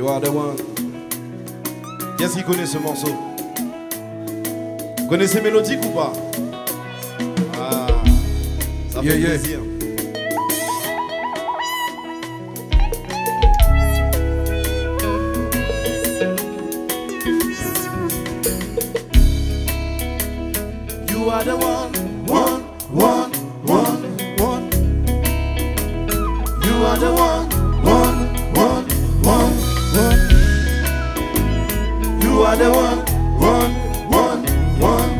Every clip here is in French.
You are the one. Qu'est-ce qui connaît ce morceau? Vous connaissez Mélodik ou pas? Ah, ça fait plaisir. You are the one, one, one, one, one. You are the one, one, one, one, one. You are the one, one, one, one.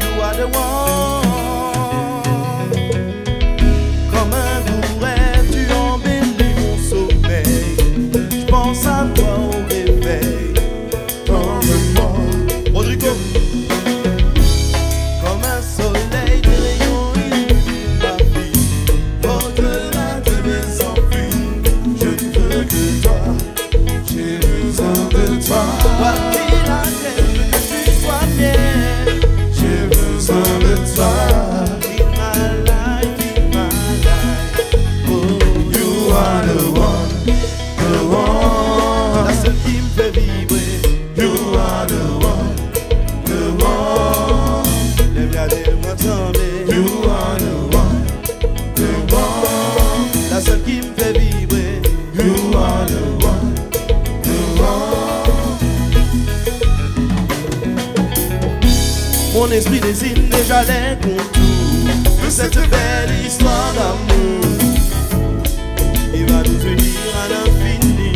You are the one. Comme un doux rêve, tu embellis mon sommeil. Je pense à toi au réveil. Dans le monde, Rodrigo. Mon esprit dessine déjà les contours de cette belle histoire d'amour. Il va nous unir à l'infini.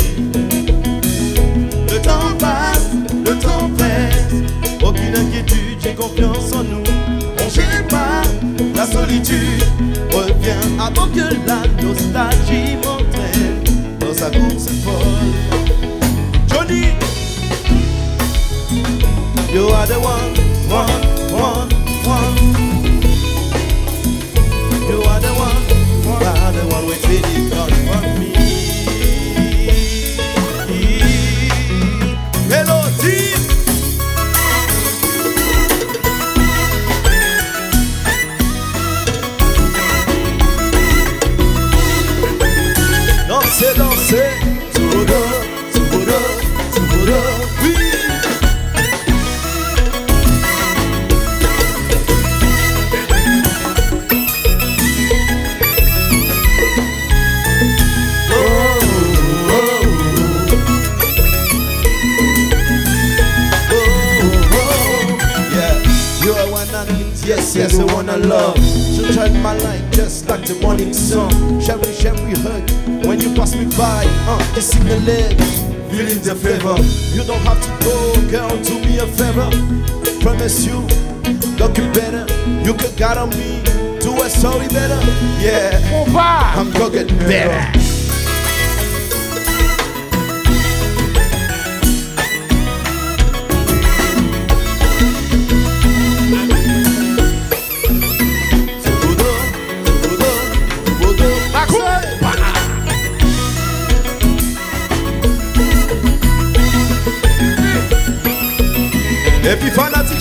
Le temps passe, le temps presse. Aucune inquiétude, j'ai confiance en nous. On pas la solitude revient avant que la nostalgie m'entraîne dans sa course folle. Johnny, you are the one. One, one, one. You are the one, you are the one with me, God for me. Mélodik. Dansez, dansez, Tsubodo, Tsubodo, Tsubodo, oui. Yes, yes, the one I love. She turned my life just like the morning sun. Sherry, hug when you pass me by. It's in the leg, feeling the favor. You don't have to go, girl, do me a favor. Promise you, looking better. You could count on me, do a story better. Yeah, I'm gonna get better. Et puis fanatique,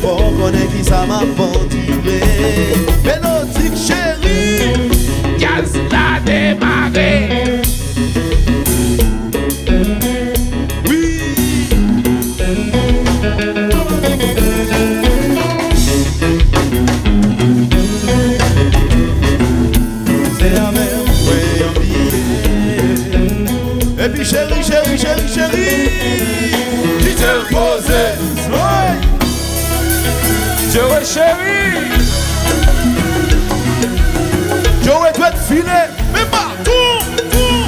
Faut connaître qui ça m'a venturé. Mélodik chérie, gaz la démarré. Oui. C'est la mer ouais en billet. Et puis chérie, chérie, chérie, chérie, tu te posais. Ouais. Joey chérie, Joey doit être filé, mais pas tout, tout.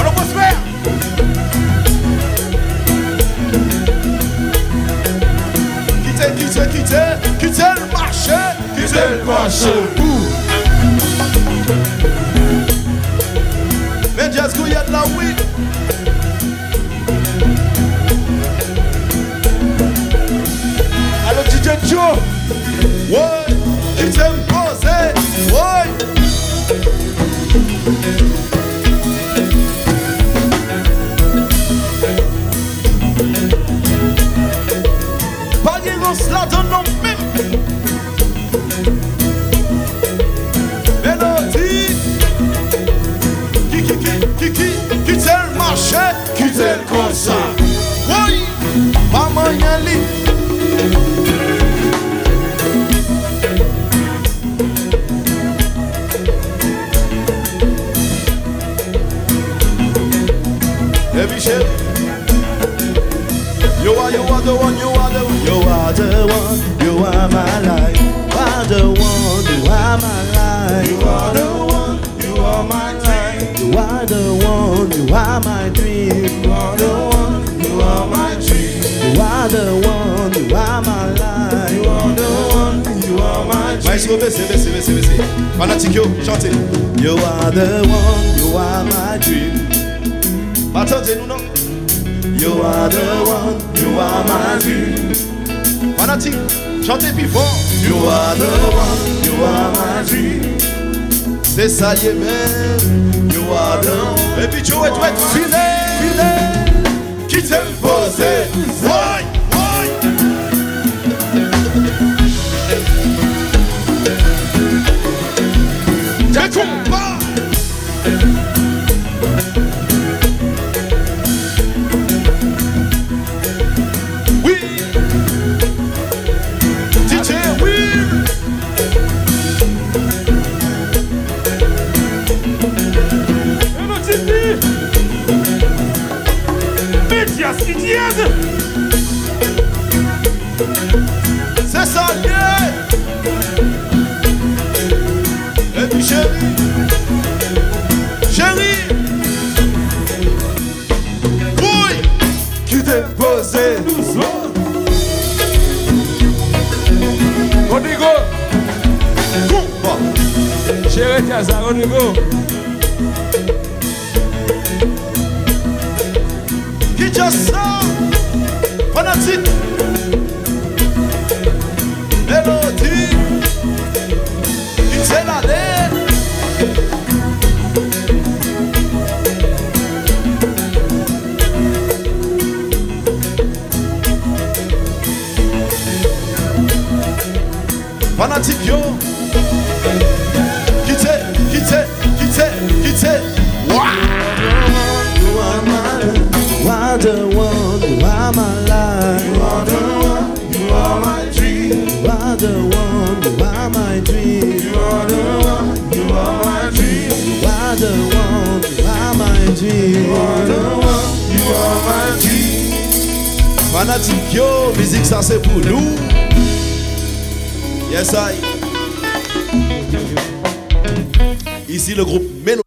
Alors on se fait. Quittez, quittez, quittez, quittez le marché, quittez le marché. chaud. Ouais, il s'aime poser. Ouais. Pas dire qu'on se la donne non plus. Mélodik. Qui t'aime marché, qui t'aime comme ça. Ouais, maman y'a lit. You are the one, you are my life. You are the one, you are my life. You are the one, you are my life. You are the one, you are my dream. You are the one, you are my dream. You are the one, you are my life. You are the one, you are my dream. Baissez. Fanatique, chantez. You are the one, you are my dream. Attendez-nous, non? You are the one, you are my dream. Fanatic, chantez plus fort. You are the one, you are my dream. C'est ça, les mêmes. You are the one. Et puis, tu vas être filet. Qui t'aime poser? Why? Why? T'as combat. C'est ça, yeah. Et puis chérie, oui, qui t'es posé nous autres. Rodrigo, coupe, chérie, t'as ça, Rodrigo. Qui t'a ça? Fanatique, Mélodik, il s'est la laine. Fanatique, yo, quitte. You are the one, you are my life. You are the one, you are my dream. You are the one, you are my dream. You are the one, you are my dream. You are the one, you are my dream. You are the one, you are my dream. Fanatique, yo, musique ça c'est pour nous. Yes I. Ici le groupe Mélodik.